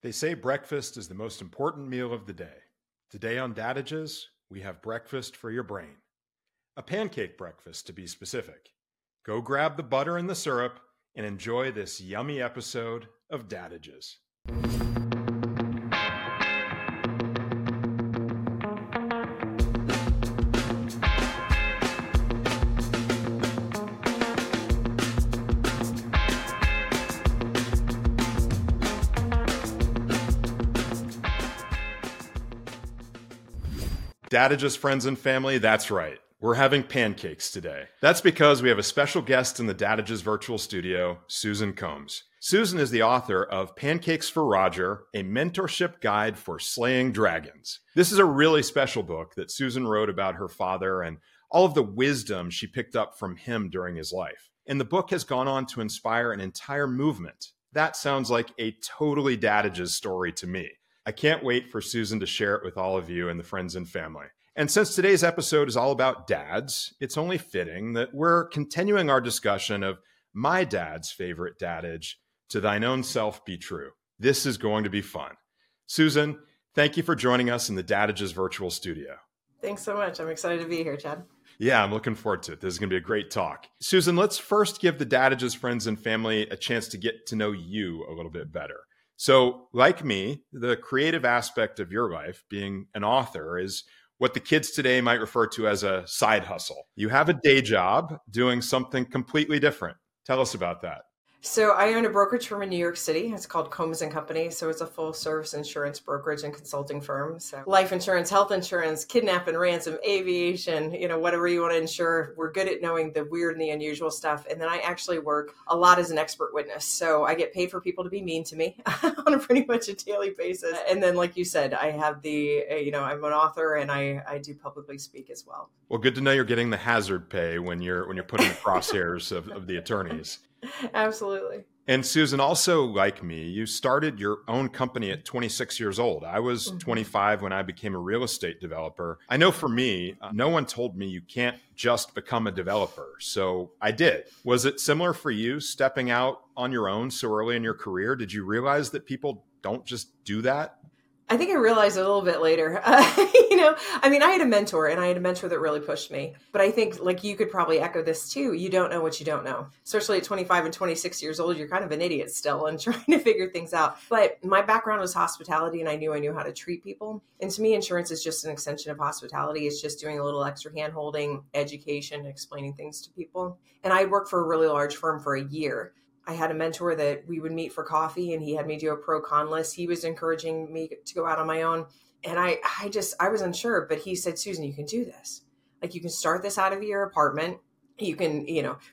They say breakfast is the most important meal of the day. Today on Dadages, we have breakfast for your brain. A pancake breakfast, to be specific. Go grab the butter and the syrup and enjoy this yummy episode of Dadages. Dadages friends and family, that's right. We're having pancakes today. That's because we have a special guest in the Dadages virtual studio, Susan Combs. Susan is the author of Pancakes for Roger, a mentorship guide for slaying dragons. This is a really special book that Susan wrote about her father and all of the wisdom she picked up from him during his life. And the book has gone on to inspire an entire movement. That sounds like a totally Dadages story to me. I can't wait for Susan to share it with all of you and the friends and family. And since today's episode is all about dads, it's only fitting that we're continuing our discussion of my dad's favorite dadage, to thine own self be true. This is going to be fun. Susan, thank you for joining us in the Dadages virtual studio. Thanks so much. I'm excited to be here, Chad. Yeah, I'm looking forward to it. This is going to be a great talk. Susan, let's first give the Dadages friends and family a chance to get to know you a little bit better. So like me, the creative aspect of your life, being an author, is what the kids today might refer to as a side hustle. You have a day job doing something completely different. Tell us about that. So I own a brokerage firm in New York City. It's called Combs and Company. So it's a full service insurance brokerage and consulting firm. So life insurance, health insurance, kidnapping, ransom, aviation, whatever you want to insure. We're good at knowing the weird and the unusual stuff. And then I actually work a lot as an expert witness. So I get paid for people to be mean to me on a pretty much a daily basis. And then, like you said, I have I'm an author and I do publicly speak as well. Well, good to know you're getting the hazard pay when you're putting the crosshairs of the attorneys. Absolutely. And Susan, also like me, you started your own company at 26 years old. I was 25 when I became a real estate developer. I know for me, no one told me you can't just become a developer. So I did. Was it similar for you stepping out on your own so early in your career? Did you realize that people don't just do that? I think I realized it a little bit later. I had a mentor that really pushed me. But I think, like, you could probably echo this too. You don't know what you don't know. Especially at 25 and 26 years old, you're kind of an idiot still and trying to figure things out. But my background was hospitality, and I knew how to treat people. And to me, insurance is just an extension of hospitality. It's just doing a little extra hand-holding, education, explaining things to people. And I worked for a really large firm for a year. I had a mentor that we would meet for coffee, and he had me do a pro-con list. He was encouraging me to go out on my own. And I was unsure, but he said, Susan, you can do this. Like, you can start this out of your apartment. You can,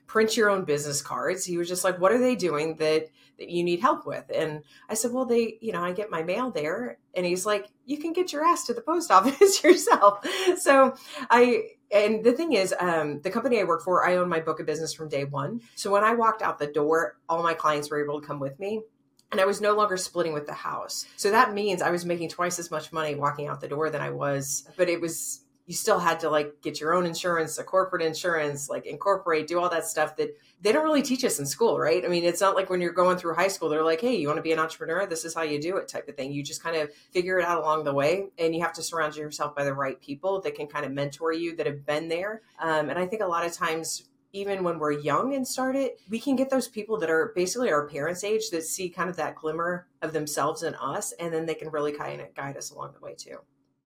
print your own business cards. He was just like, what are they doing that you need help with? And I said, well, I get my mail there. And he's like, you can get your ass to the post office yourself. And the thing is, the company I work for, I own my book of business from day one. So when I walked out the door, all my clients were able to come with me, and I was no longer splitting with the house. So that means I was making twice as much money walking out the door than I was. But you still had to get your own insurance, a corporate insurance, incorporate, do all that stuff that they don't really teach us in school, right? I mean, it's not like when you're going through high school, they're like, hey, you want to be an entrepreneur? This is how you do it type of thing. You just kind of figure it out along the way, and you have to surround yourself by the right people that can kind of mentor you, that have been there. And I think a lot of times, even when we're young and start it, we can get those people that are basically our parents' age that see kind of that glimmer of themselves in us, and then they can really kind of guide us along the way too.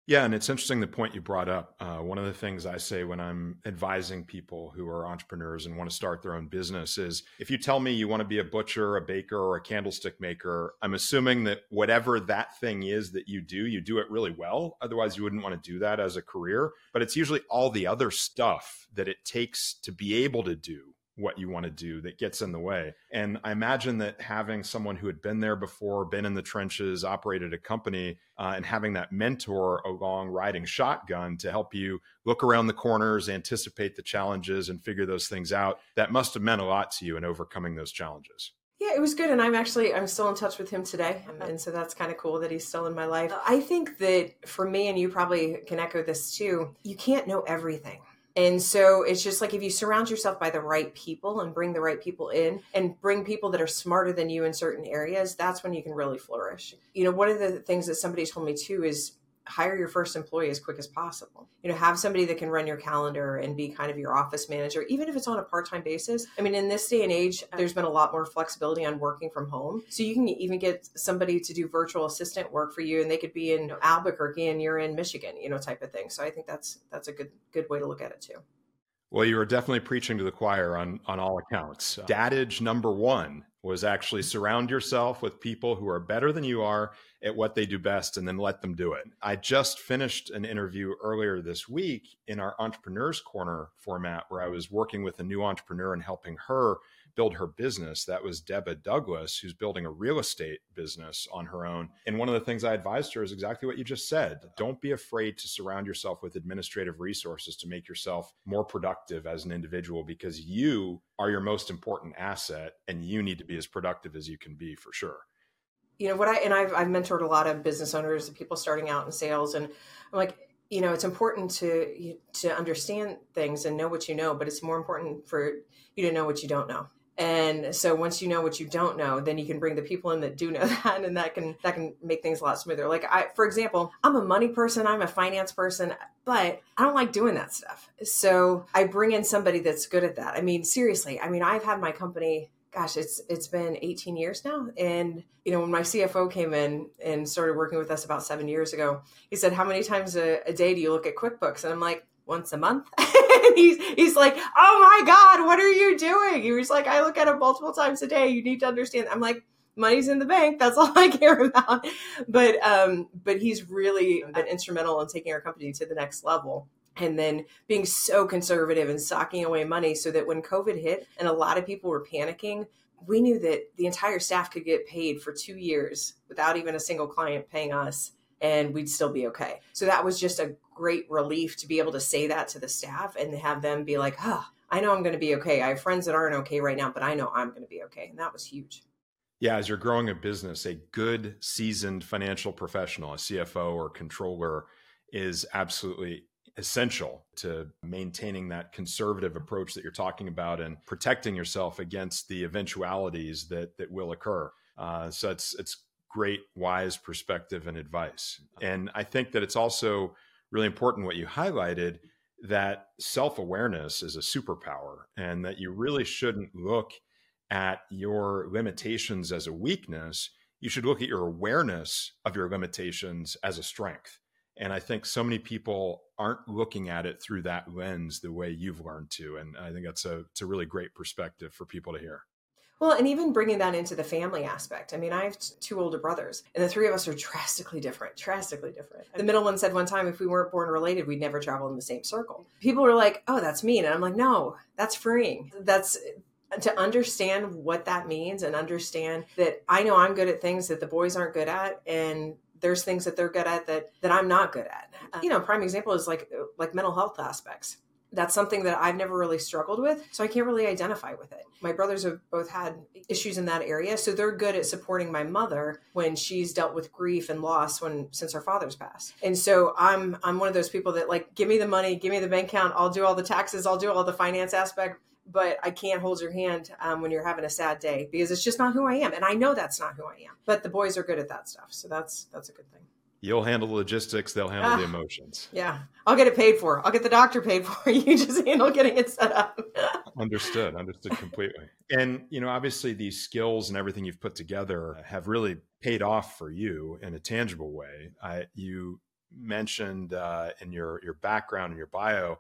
Yeah, and it's interesting the point you brought up. One of the things I say when I'm advising people who are entrepreneurs and want to start their own business is, if you tell me you want to be a butcher, a baker, or a candlestick maker, I'm assuming that whatever that thing is that you do it really well. Otherwise, you wouldn't want to do that as a career. But it's usually all the other stuff that it takes to be able to do what you want to do that gets in the way. And I imagine that having someone who had been there before, been in the trenches, operated a company, and having that mentor along riding shotgun to help you look around the corners, anticipate the challenges, and figure those things out, that must have meant a lot to you in overcoming those challenges. Yeah, it was good. And I'm still in touch with him today. And so that's kind of cool that he's still in my life. I think that for me, and you probably can echo this too, you can't know everything. And so it's just like, if you surround yourself by the right people and bring the right people in and bring people that are smarter than you in certain areas, that's when you can really flourish. You know, one of the things that somebody told me too is hire your first employee as quick as possible. You know, have somebody that can run your calendar and be kind of your office manager, even if it's on a part-time basis. I mean, in this day and age, there's been a lot more flexibility on working from home. So you can even get somebody to do virtual assistant work for you, and they could be in Albuquerque and you're in Michigan, you know, type of thing. So I think that's a good way to look at it too. Well, you were definitely preaching to the choir on all accounts. Dadage number one was actually surround yourself with people who are better than you are at what they do best, and then let them do it. I just finished an interview earlier this week in our Entrepreneurs Corner format where I was working with a new entrepreneur and helping her build her business. That was Debba Douglas, who's building a real estate business on her own. And one of the things I advised her is exactly what you just said. Don't be afraid to surround yourself with administrative resources to make yourself more productive as an individual, because you are your most important asset and you need to be as productive as you can be for sure. You know, I've mentored a lot of business owners and people starting out in sales, and I'm like, you know, it's important to understand things and know what you know, but it's more important for you to know what you don't know. And so once you know what you don't know, then you can bring the people in that do know that, and that can make things a lot smoother. Like for example, I'm a money person, I'm a finance person, but I don't like doing that stuff. So I bring in somebody that's good at that. I mean, seriously, I've had my company, gosh, it's been 18 years now. And, you know, when my CFO came in and started working with us about 7 years ago, he said, how many times a day do you look at QuickBooks? And I'm like, once a month. And he's like, oh my God, what are you doing? He was like, I look at it multiple times a day. You need to understand. I'm like, money's in the bank. That's all I care about. But he's really been instrumental in taking our company to the next level. And then being so conservative and socking away money so that when COVID hit and a lot of people were panicking, we knew that the entire staff could get paid for 2 years without even a single client paying us, and we'd still be okay. So that was just a great relief to be able to say that to the staff and have them be like, oh, I know I'm going to be okay. I have friends that aren't okay right now, but I know I'm going to be okay. And that was huge. Yeah, as you're growing a business, a good seasoned financial professional, a CFO or controller, is absolutely essential to maintaining that conservative approach that you're talking about and protecting yourself against the eventualities that will occur. So it's great, wise perspective and advice. And I think that it's also really important what you highlighted, that self-awareness is a superpower, and that you really shouldn't look at your limitations as a weakness. You should look at your awareness of your limitations as a strength. And I think so many people aren't looking at it through that lens the way you've learned to. And I think that's it's a really great perspective for people to hear. Well, and even bringing that into the family aspect. I mean, I have two older brothers, and the three of us are drastically different. The middle one said one time, if we weren't born related, we'd never travel in the same circle. People were like, oh, that's mean. And I'm like, no, that's freeing. That's to understand what that means and understand that I know I'm good at things that the boys aren't good at, and there's things that they're good at that I'm not good at. You know, prime example is like mental health aspects. That's something that I've never really struggled with, so I can't really identify with it. My brothers have both had issues in that area, so they're good at supporting my mother when she's dealt with grief and loss since her father's passed. And so I'm one of those people that like, give me the money, give me the bank account, I'll do all the taxes, I'll do all the finance aspect, but I can't hold your hand when you're having a sad day, because it's just not who I am. And I know that's not who I am, but the boys are good at that stuff. So that's a good thing. You'll handle the logistics. They'll handle the emotions. Yeah. I'll get it paid for. I'll get the doctor paid for. You just handle getting it set up. Understood completely. And, you know, obviously these skills and everything you've put together have really paid off for you in a tangible way. You mentioned in your background and your bio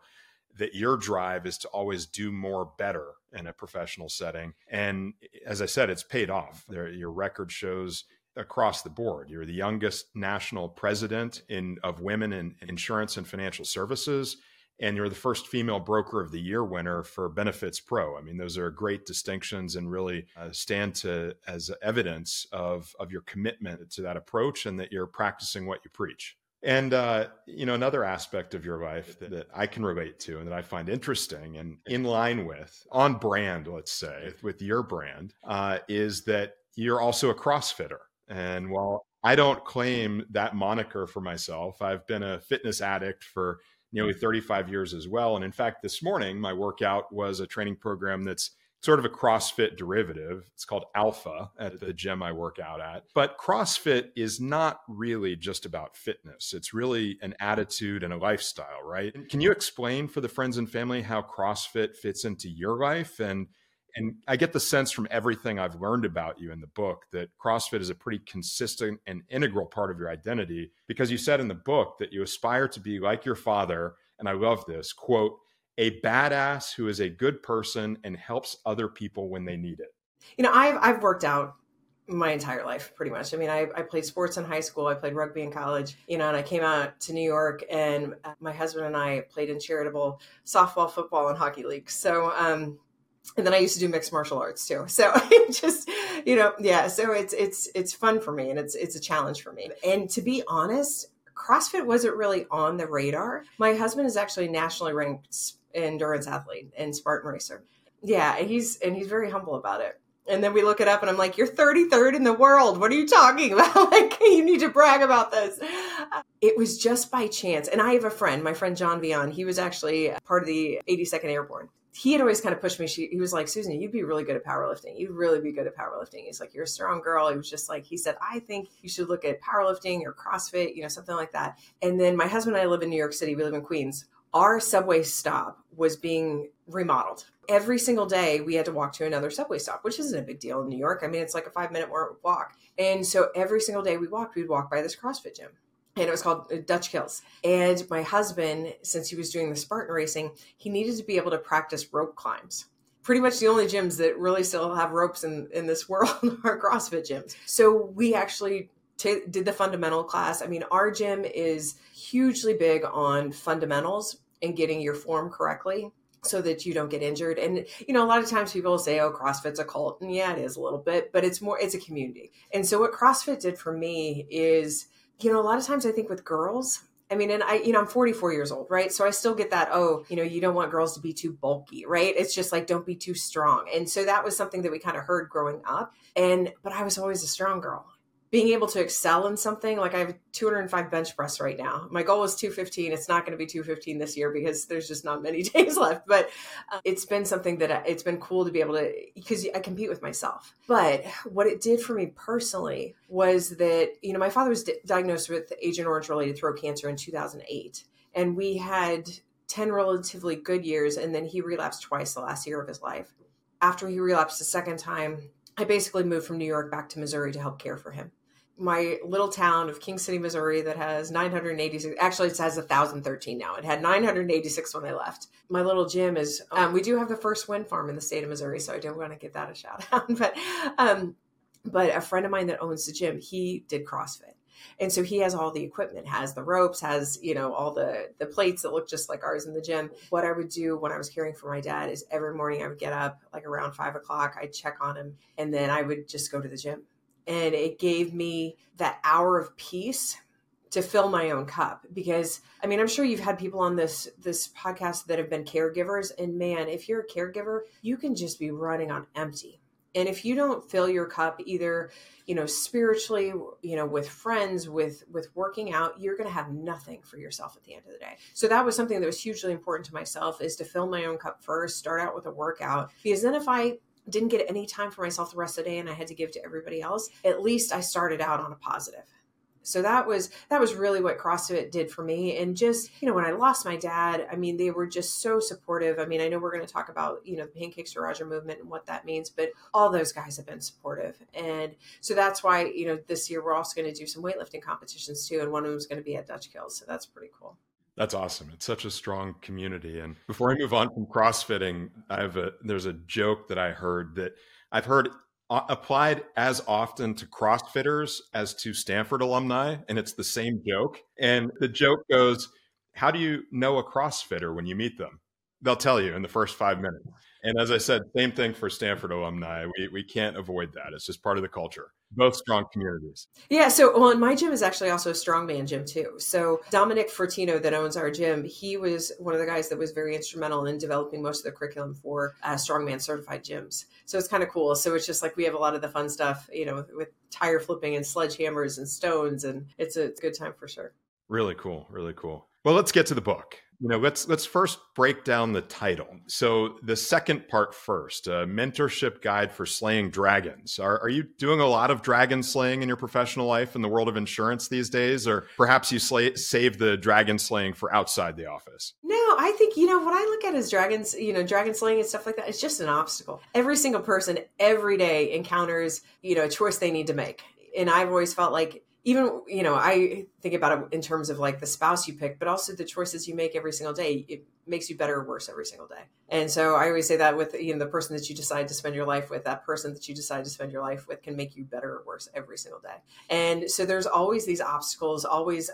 that your drive is to always do more better in a professional setting. And as I said, it's paid off. Your record shows across the board. You're the youngest national president of women in insurance and financial services. And you're the first female broker of the year winner for Benefits Pro. I mean, those are great distinctions and really stand to as evidence of your commitment to that approach and that you're practicing what you preach. And, you know, another aspect of your life that I can relate to and that I find interesting and in line with, on brand, let's say, with your brand, is that you're also a CrossFitter. And while I don't claim that moniker for myself, I've been a fitness addict for nearly 35 years as well. And in fact, this morning, my workout was a training program that's sort of a CrossFit derivative. It's called Alpha at the gym I work out at. But CrossFit is not really just about fitness. It's really an attitude and a lifestyle, right? And can you explain for the friends and family how CrossFit fits into your life? And I get the sense from everything I've learned about you in the book that CrossFit is a pretty consistent and integral part of your identity, because you said in the book that you aspire to be like your father, and I love this, quote, a badass who is a good person and helps other people when they need it. You know, I've worked out my entire life, pretty much. I mean, I played sports in high school. I played rugby in college, you know, and I came out to New York, and my husband and I played in charitable softball, football, and hockey leagues. So, and then I used to do mixed martial arts too. So it just, you know, yeah. So it's fun for me, and it's a challenge for me. And to be honest, CrossFit wasn't really on the radar. My husband is actually nationally ranked endurance athlete and Spartan racer. Yeah. And he's very humble about it. And then we look it up and I'm like, you're 33rd in the world. What are you talking about? Like, you need to brag about this. It was just by chance. And I have a friend, my friend, John Vion, he was actually part of the 82nd Airborne. He had always kind of pushed me. He was like, Susan, you'd be really good at powerlifting. You'd really be good at powerlifting. He's like, you're a strong girl. He was just like, he said, I think you should look at powerlifting or CrossFit, you know, something like that. And then my husband and I live in New York City. We live in Queens. Our subway stop was being remodeled. Every single day we had to walk to another subway stop, which isn't a big deal in New York. I mean, it's like a 5-minute walk. And so every single day we walked, we'd walk by this CrossFit gym. And it was called Dutch Kills. And my husband, since he was doing the Spartan racing, he needed to be able to practice rope climbs. Pretty much the only gyms that really still have ropes in this world are CrossFit gyms. So we actually did the fundamental class. I mean, our gym is hugely big on fundamentals and getting your form correctly so that you don't get injured. And, you know, a lot of times people say, oh, CrossFit's a cult. And yeah, it is a little bit, but it's a community. And so what CrossFit did for me is, you know, a lot of times I think with girls, I mean, and you know, I'm 44 years old, right? So I still get that, oh, you know, you don't want girls to be too bulky, right? It's just like, don't be too strong. And so that was something that we kind of heard growing up. But I was always a strong girl. Being able to excel in something, like I have 205 bench press right now. My goal is 215. It's not going to be 215 this year because there's just not many days left. But it's been something that it's been cool to be able to, because I compete with myself. But what it did for me personally was that, you know, my father was diagnosed with Agent Orange related throat cancer in 2008. And we had 10 relatively good years. And then he relapsed twice the last year of his life. After he relapsed the second time, I basically moved from New York back to Missouri to help care for him. My little town of King City, Missouri, that has 986, actually it has 1,013 now. It had 986 when I left. My little gym is, we do have the first wind farm in the state of Missouri, so I do want to give that a shout out. But a friend of mine that owns the gym, he did CrossFit. And so he has all the equipment, has the ropes, has, you know, all the plates that look just like ours in the gym. What I would do when I was caring for my dad is every morning I would get up like around 5 o'clock, I'd check on him, and then I would just go to the gym. And it gave me that hour of peace to fill my own cup, because I mean, I'm sure you've had people on this podcast that have been caregivers, and man, if you're a caregiver, you can just be running on empty. And if you don't fill your cup either, you know, spiritually, you know, with friends, with working out, you're going to have nothing for yourself at the end of the day. So that was something that was hugely important to myself, is to fill my own cup first, start out with a workout, because then if I didn't get any time for myself the rest of the day and I had to give to everybody else, at least I started out on a positive. So that was really what CrossFit did for me. And just, you know, when I lost my dad, I mean, they were just so supportive. I mean, I know we're going to talk about, you know, the Pancakes for Roger movement and what that means, but all those guys have been supportive. And so that's why, you know, this year we're also going to do some weightlifting competitions too. And one of them is going to be at Dutch Kills. So that's pretty cool. That's awesome. It's such a strong community. And before I move on from CrossFitting, there's a joke that I heard that I've heard applied as often to CrossFitters as to Stanford alumni. And it's the same joke. And the joke goes, how do you know a CrossFitter when you meet them? They'll tell you in the first 5 minutes. And as I said, same thing for Stanford alumni. We can't avoid that. It's just part of the culture. Both strong communities. Yeah. So, well, and my gym is actually also a strongman gym too. So Dominic Fortino that owns our gym, he was one of the guys that was very instrumental in developing most of the curriculum for strongman certified gyms. So it's kind of cool. So it's just like, we have a lot of the fun stuff, you know, with tire flipping and sledgehammers and stones, and it's a good time for sure. Really cool. Well, let's get to the book. Let's first break down the title. So the second part first, a mentorship guide for slaying dragons. Are you doing a lot of dragon slaying in your professional life in the world of insurance these days? Or perhaps you save the dragon slaying for outside the office? No, I think, what I look at is dragons, dragon slaying and stuff like that. It's just an obstacle. Every single person every day encounters, a choice they need to make. And I've always felt like, even, I think about it in terms of like the spouse you pick, but also the choices you make every single day. It makes you better or worse every single day. And so I always say that with, the person that you decide to spend your life with, that person that you decide to spend your life with can make you better or worse every single day. And so there's always these obstacles, always.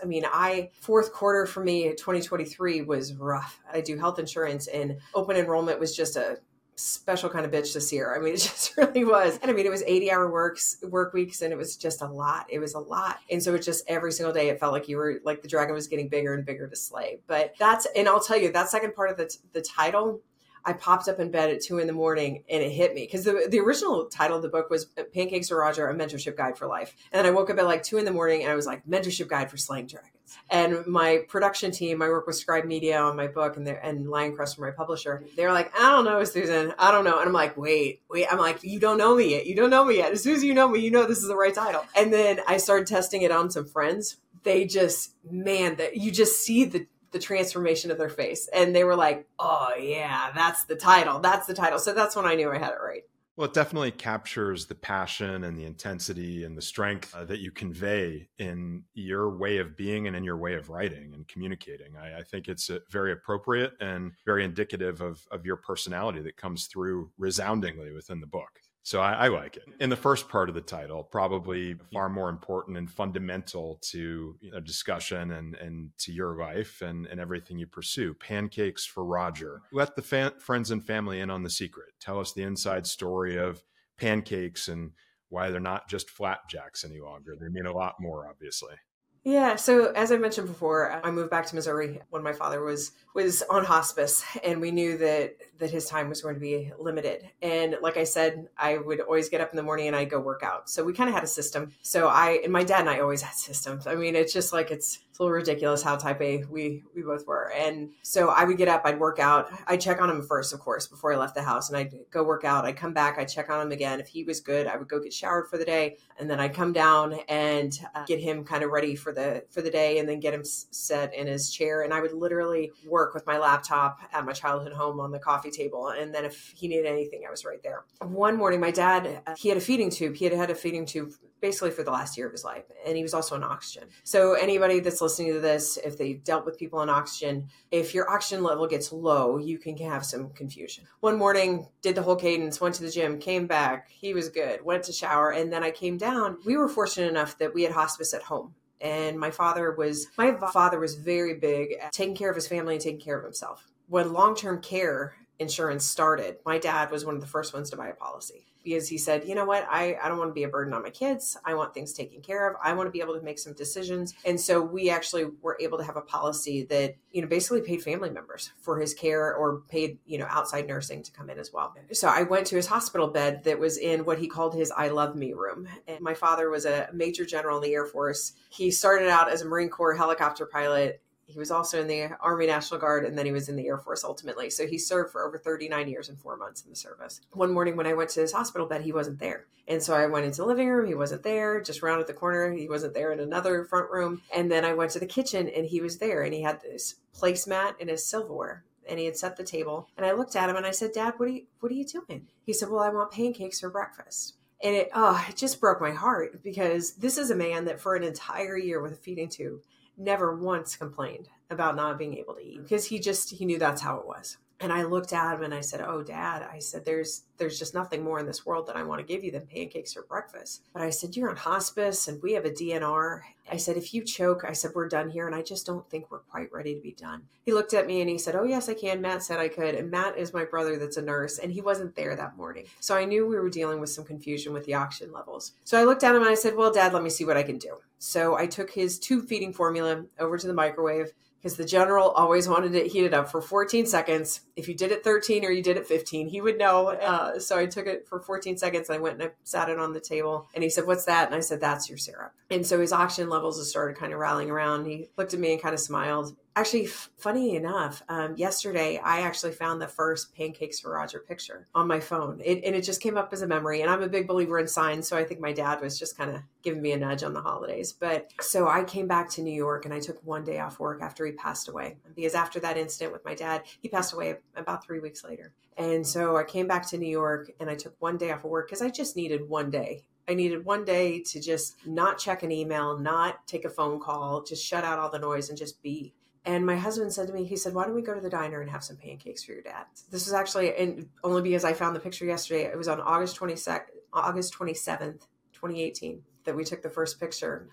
Fourth quarter for me, 2023 was rough. I do health insurance, and open enrollment was just a special kind of bitch this year. It just really was. And it was 80-hour work weeks, and it was just a lot. It was a lot. And so it's just every single day, it felt like you were like the dragon was getting bigger and bigger to slay. But and I'll tell you, that second part of the title, I popped up in bed at 2 a.m. and it hit me, because the original title of the book was Pancakes for Roger, a mentorship guide for life. And then I woke up at like 2 a.m. and I was like, mentorship guide for slaying dragons. And my production team, I work with Scribe Media on my book and Lioncrest, my publisher. They're like, I don't know, Susan. I don't know. And I'm like, wait. I'm like, you don't know me yet. You don't know me yet. As soon as you know me, you know this is the right title. And then I started testing it on some friends. They just, you just see the transformation of their face. And they were like, oh yeah, that's the title. That's the title. So that's when I knew I had it right. Well, it definitely captures the passion and the intensity and the strength that you convey in your way of being and in your way of writing and communicating. I think it's very appropriate and very indicative of your personality that comes through resoundingly within the book. So I like it. In the first part of the title, probably far more important and fundamental to a discussion and to your life and everything you pursue, Pancakes for Roger. Let the friends and family in on the secret. Tell us the inside story of pancakes and why they're not just flapjacks any longer. They mean a lot more, obviously. Yeah. So as I mentioned before, I moved back to Missouri when my father was on hospice, and we knew that his time was going to be limited. And like I said, I would always get up in the morning and I'd go work out. So we kind of had a system. So my dad and I always had systems. It's just like, it's a little ridiculous how type A we both were. And so I would get up, I'd work out. I'd check on him first, of course, before I left the house, and I'd go work out. I'd come back, I'd check on him again. If he was good, I would go get showered for the day. And then I'd come down and get him kind of ready for the day, and then get him set in his chair. And I would literally work with my laptop at my childhood home on the coffee table. And then if he needed anything, I was right there. One morning, my dad, he had a feeding tube. He had had a feeding tube basically for the last year of his life. And he was also on oxygen. So anybody that's listening to this, if they've dealt with people on oxygen, if your oxygen level gets low, you can have some confusion. One morning, did the whole cadence, went to the gym, came back, he was good, went to shower, and then I came down. We were fortunate enough that we had hospice at home. And my father was very big at taking care of his family and taking care of himself. When long-term care insurance started, my dad was one of the first ones to buy a policy, because he said, you know what, I don't want to be a burden on my kids. I want things taken care of. I want to be able to make some decisions. And so we actually were able to have a policy that, basically paid family members for his care, or paid, outside nursing to come in as well. So I went to his hospital bed that was in what he called his I love me room. And my father was a major general in the Air Force. He started out as a Marine Corps helicopter pilot. He was also in the Army National Guard, and then he was in the Air Force ultimately. So he served for over 39 years and 4 months in the service. One morning when I went to his hospital bed, he wasn't there. And so I went into the living room. He wasn't there. Just rounded the corner, he wasn't there, in another front room. And then I went to the kitchen and he was there, and he had this placemat and his silverware, and he had set the table. And I looked at him and I said, Dad, what are you doing? He said, well, I want pancakes for breakfast. And it just broke my heart, because this is a man that for an entire year with a feeding tube never once complained about not being able to eat, because he knew that's how it was. And I looked at him and I said, oh, Dad, I said, there's just nothing more in this world that I want to give you than pancakes for breakfast. But I said, you're on hospice and we have a DNR. I said, if you choke, I said, we're done here. And I just don't think we're quite ready to be done. He looked at me and he said, oh, yes, I can. Matt said I could. And Matt is my brother that's a nurse, and he wasn't there that morning. So I knew we were dealing with some confusion with the oxygen levels. So I looked at him and I said, well, Dad, let me see what I can do. So I took his tube feeding formula over to the microwave, because the general always wanted it heated up for 14 seconds. If you did it 13 or you did it 15, he would know. So I took it for 14 seconds. I went and I sat it on the table, and he said, what's that? And I said, that's your syrup. And so his oxygen levels started kind of rallying around. He looked at me and kind of smiled. Actually, funny enough, yesterday, I actually found the first Pancakes for Roger picture on my phone. It just came up as a memory. And I'm a big believer in signs. So I think my dad was just kind of giving me a nudge on the holidays. But so I came back to New York and I took one day off work after he passed away. Because after that incident with my dad, he passed away about 3 weeks later. And so I came back to New York and I took one day off of work because I just needed one day. I needed one day to just not check an email, not take a phone call, just shut out all the noise and just be. And my husband said to me, he said, why don't we go to the diner and have some pancakes for your dad? This was actually, and only because I found the picture yesterday, it was on August 27th, 2018, that we took the first picture.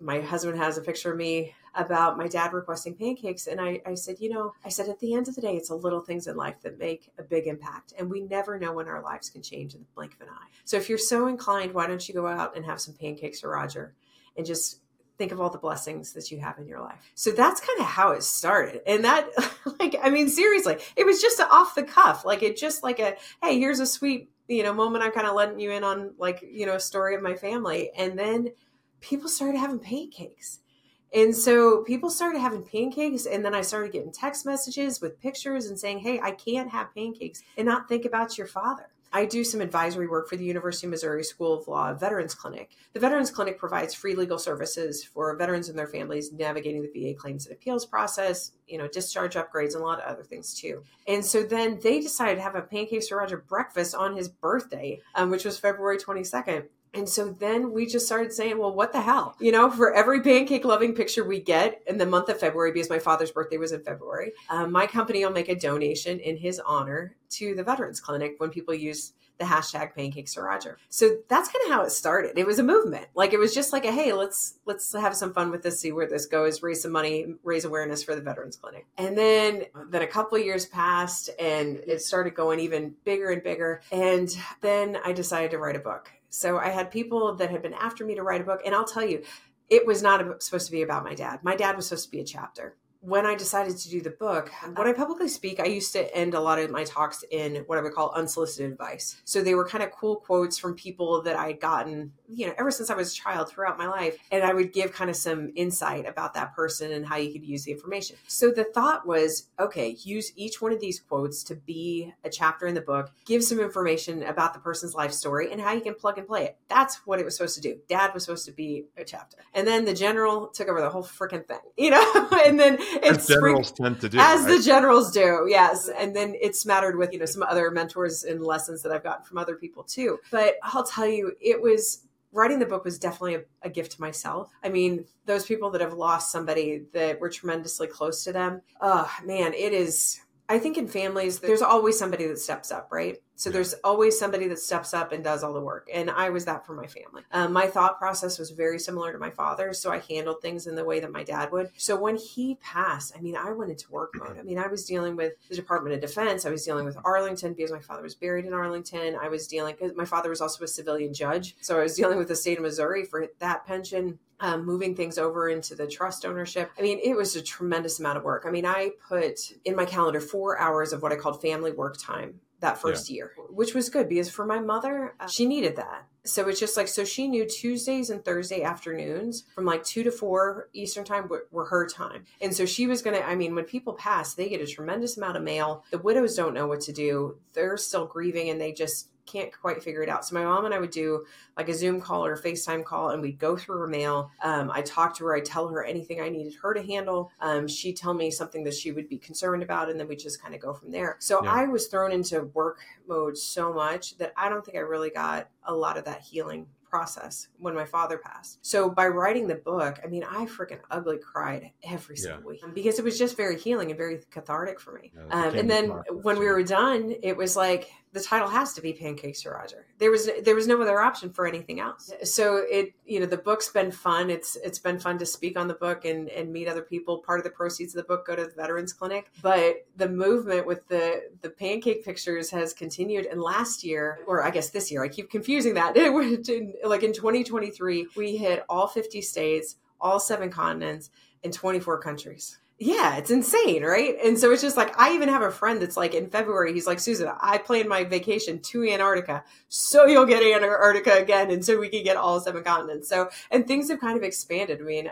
My husband has a picture of me about my dad requesting pancakes. And I said, at the end of the day, it's the little things in life that make a big impact. And we never know when our lives can change in the blink of an eye. So if you're so inclined, why don't you go out and have some pancakes for Roger and just think of all the blessings that you have in your life. So that's kind of how it started. And that, seriously, it was just off the cuff. Hey, here's a sweet, moment. I'm kind of letting you in on a story of my family. And then people started having pancakes. And so people started having pancakes. And then I started getting text messages with pictures and saying, hey, I can't have pancakes and not think about your father. I do some advisory work for the University of Missouri School of Law Veterans Clinic. The Veterans Clinic provides free legal services for veterans and their families navigating the VA claims and appeals process, discharge upgrades, and a lot of other things too. And so then they decided to have a Pancakes for Roger breakfast on his birthday, which was February 22nd. And so then we just started saying, well, what the hell? For every pancake loving picture we get in the month of February, because my father's birthday was in February, my company will make a donation in his honor to the Veterans Clinic when people use the hashtag Pancakes for Roger. So that's kind of how it started. It was a movement. It was just hey, let's have some fun with this, see where this goes, raise some money, raise awareness for the Veterans Clinic. And then a couple of years passed and it started going even bigger and bigger. And then I decided to write a book. So I had people that had been after me to write a book. And I'll tell you, it was not supposed to be about my dad. My dad was supposed to be a chapter. When I decided to do the book, when I publicly speak, I used to end a lot of my talks in what I would call unsolicited advice. So they were kind of cool quotes from people that I'd gotten, ever since I was a child throughout my life. And I would give kind of some insight about that person and how you could use the information. So the thought was, okay, use each one of these quotes to be a chapter in the book, give some information about the person's life story and how you can plug and play it. That's what it was supposed to do. Dad was supposed to be a chapter. And then the general took over the whole freaking thing, and then... As generals tend to do. As the generals do, yes. And then it's mattered with, some other mentors and lessons that I've gotten from other people too. But I'll tell you, writing the book was definitely a gift to myself. Those people that have lost somebody that were tremendously close to them, oh man, it is... I think in families, there's always somebody that steps up, right? So there's always somebody that steps up and does all the work. And I was that for my family. My thought process was very similar to my father's. So I handled things in the way that my dad would. So when he passed, I went into work mode. I was dealing with the Department of Defense. I was dealing with Arlington because my father was buried in Arlington. My father was also a civilian judge. So I was dealing with the state of Missouri for that pension. Moving things over into the trust ownership. It was a tremendous amount of work. I put in my calendar 4 hours of what I called family work time that first year, which was good because for my mother, she needed that. So it's just so she knew Tuesdays and Thursday afternoons from 2 to 4 Eastern time were her time. And so she was going to, when people pass, they get a tremendous amount of mail. The widows don't know what to do. They're still grieving and they just can't quite figure it out. So my mom and I would do a Zoom call or a FaceTime call and we'd go through her mail. I talked to her. I'd tell her anything I needed her to handle. She'd tell me something that she would be concerned about. And then we just kind of go from there. So I was thrown into work mode so much that I don't think I really got a lot of that healing process when my father passed. So by writing the book, I freaking ugly cried every single week because it was just very healing and very cathartic for me. And then when we were done, it was the title has to be Pancakes for Roger. There was no other option for anything else. So the book's been fun. It's been fun to speak on the book and meet other people. Part of the proceeds of the book go to the Veterans Clinic, but the movement with the pancake pictures has continued. And last year, or I guess this year, I keep confusing that. In 2023, we hit all 50 states, all 7 continents, and 24 countries. Yeah, it's insane, right? And so it's just like, I even have a friend that's like, in February, he's like, Susan, I planned my vacation to Antarctica, so you'll get Antarctica again, and so we can get all seven continents. So, and things have kind of expanded. I mean,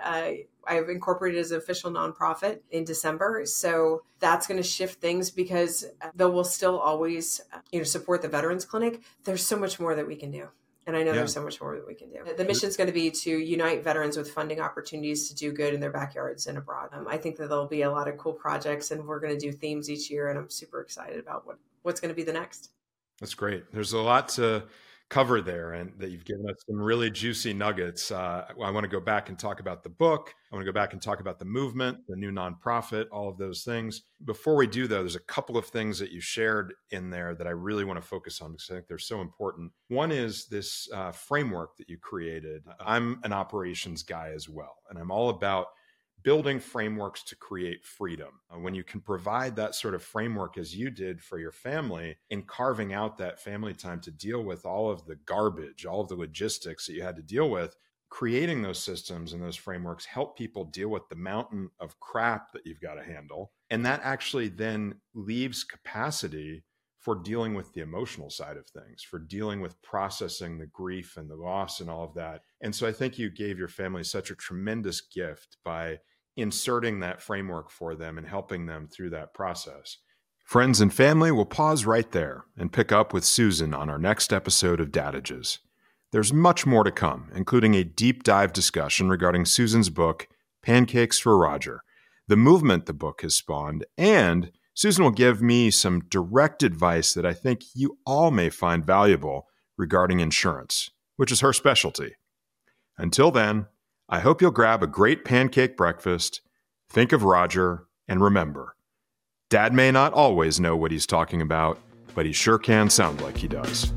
I've incorporated as an official nonprofit in December. So that's going to shift things, because though we'll still always, you know, support the Veterans Clinic, there's so much more that we can do. And I know there's so much more that we can do. The mission's going to be to unite veterans with funding opportunities to do good in their backyards and abroad. I think that there'll be a lot of cool projects, and we're going to do themes each year. And I'm super excited about what's going to be the next. That's great. There's a lot to cover there, and that you've given us some really juicy nuggets. I want to go back and talk about the book. I want to go back and talk about the movement, the new nonprofit, all of those things. Before we do, though, there's a couple of things that you shared in there that I really want to focus on, because I think they're so important. One is this framework that you created. I'm an operations guy as well, and I'm all about building frameworks to create freedom. When you can provide that sort of framework, as you did for your family, in carving out that family time to deal with all of the garbage, all of the logistics that you had to deal with, creating those systems and those frameworks help people deal with the mountain of crap that you've got to handle. And that actually then leaves capacity for dealing with the emotional side of things, for dealing with processing the grief and the loss and all of that. And so I think you gave your family such a tremendous gift by inserting that framework for them and helping them through that process. Friends and family, we'll pause right there and pick up with Susan on our next episode of Dadages. There's much more to come, including a deep dive discussion regarding Susan's book, Pancakes for Roger, the movement the book has spawned, and Susan will give me some direct advice that I think you all may find valuable regarding insurance, which is her specialty. Until then, I hope you'll grab a great pancake breakfast, think of Roger, and remember, Dad may not always know what he's talking about, but he sure can sound like he does.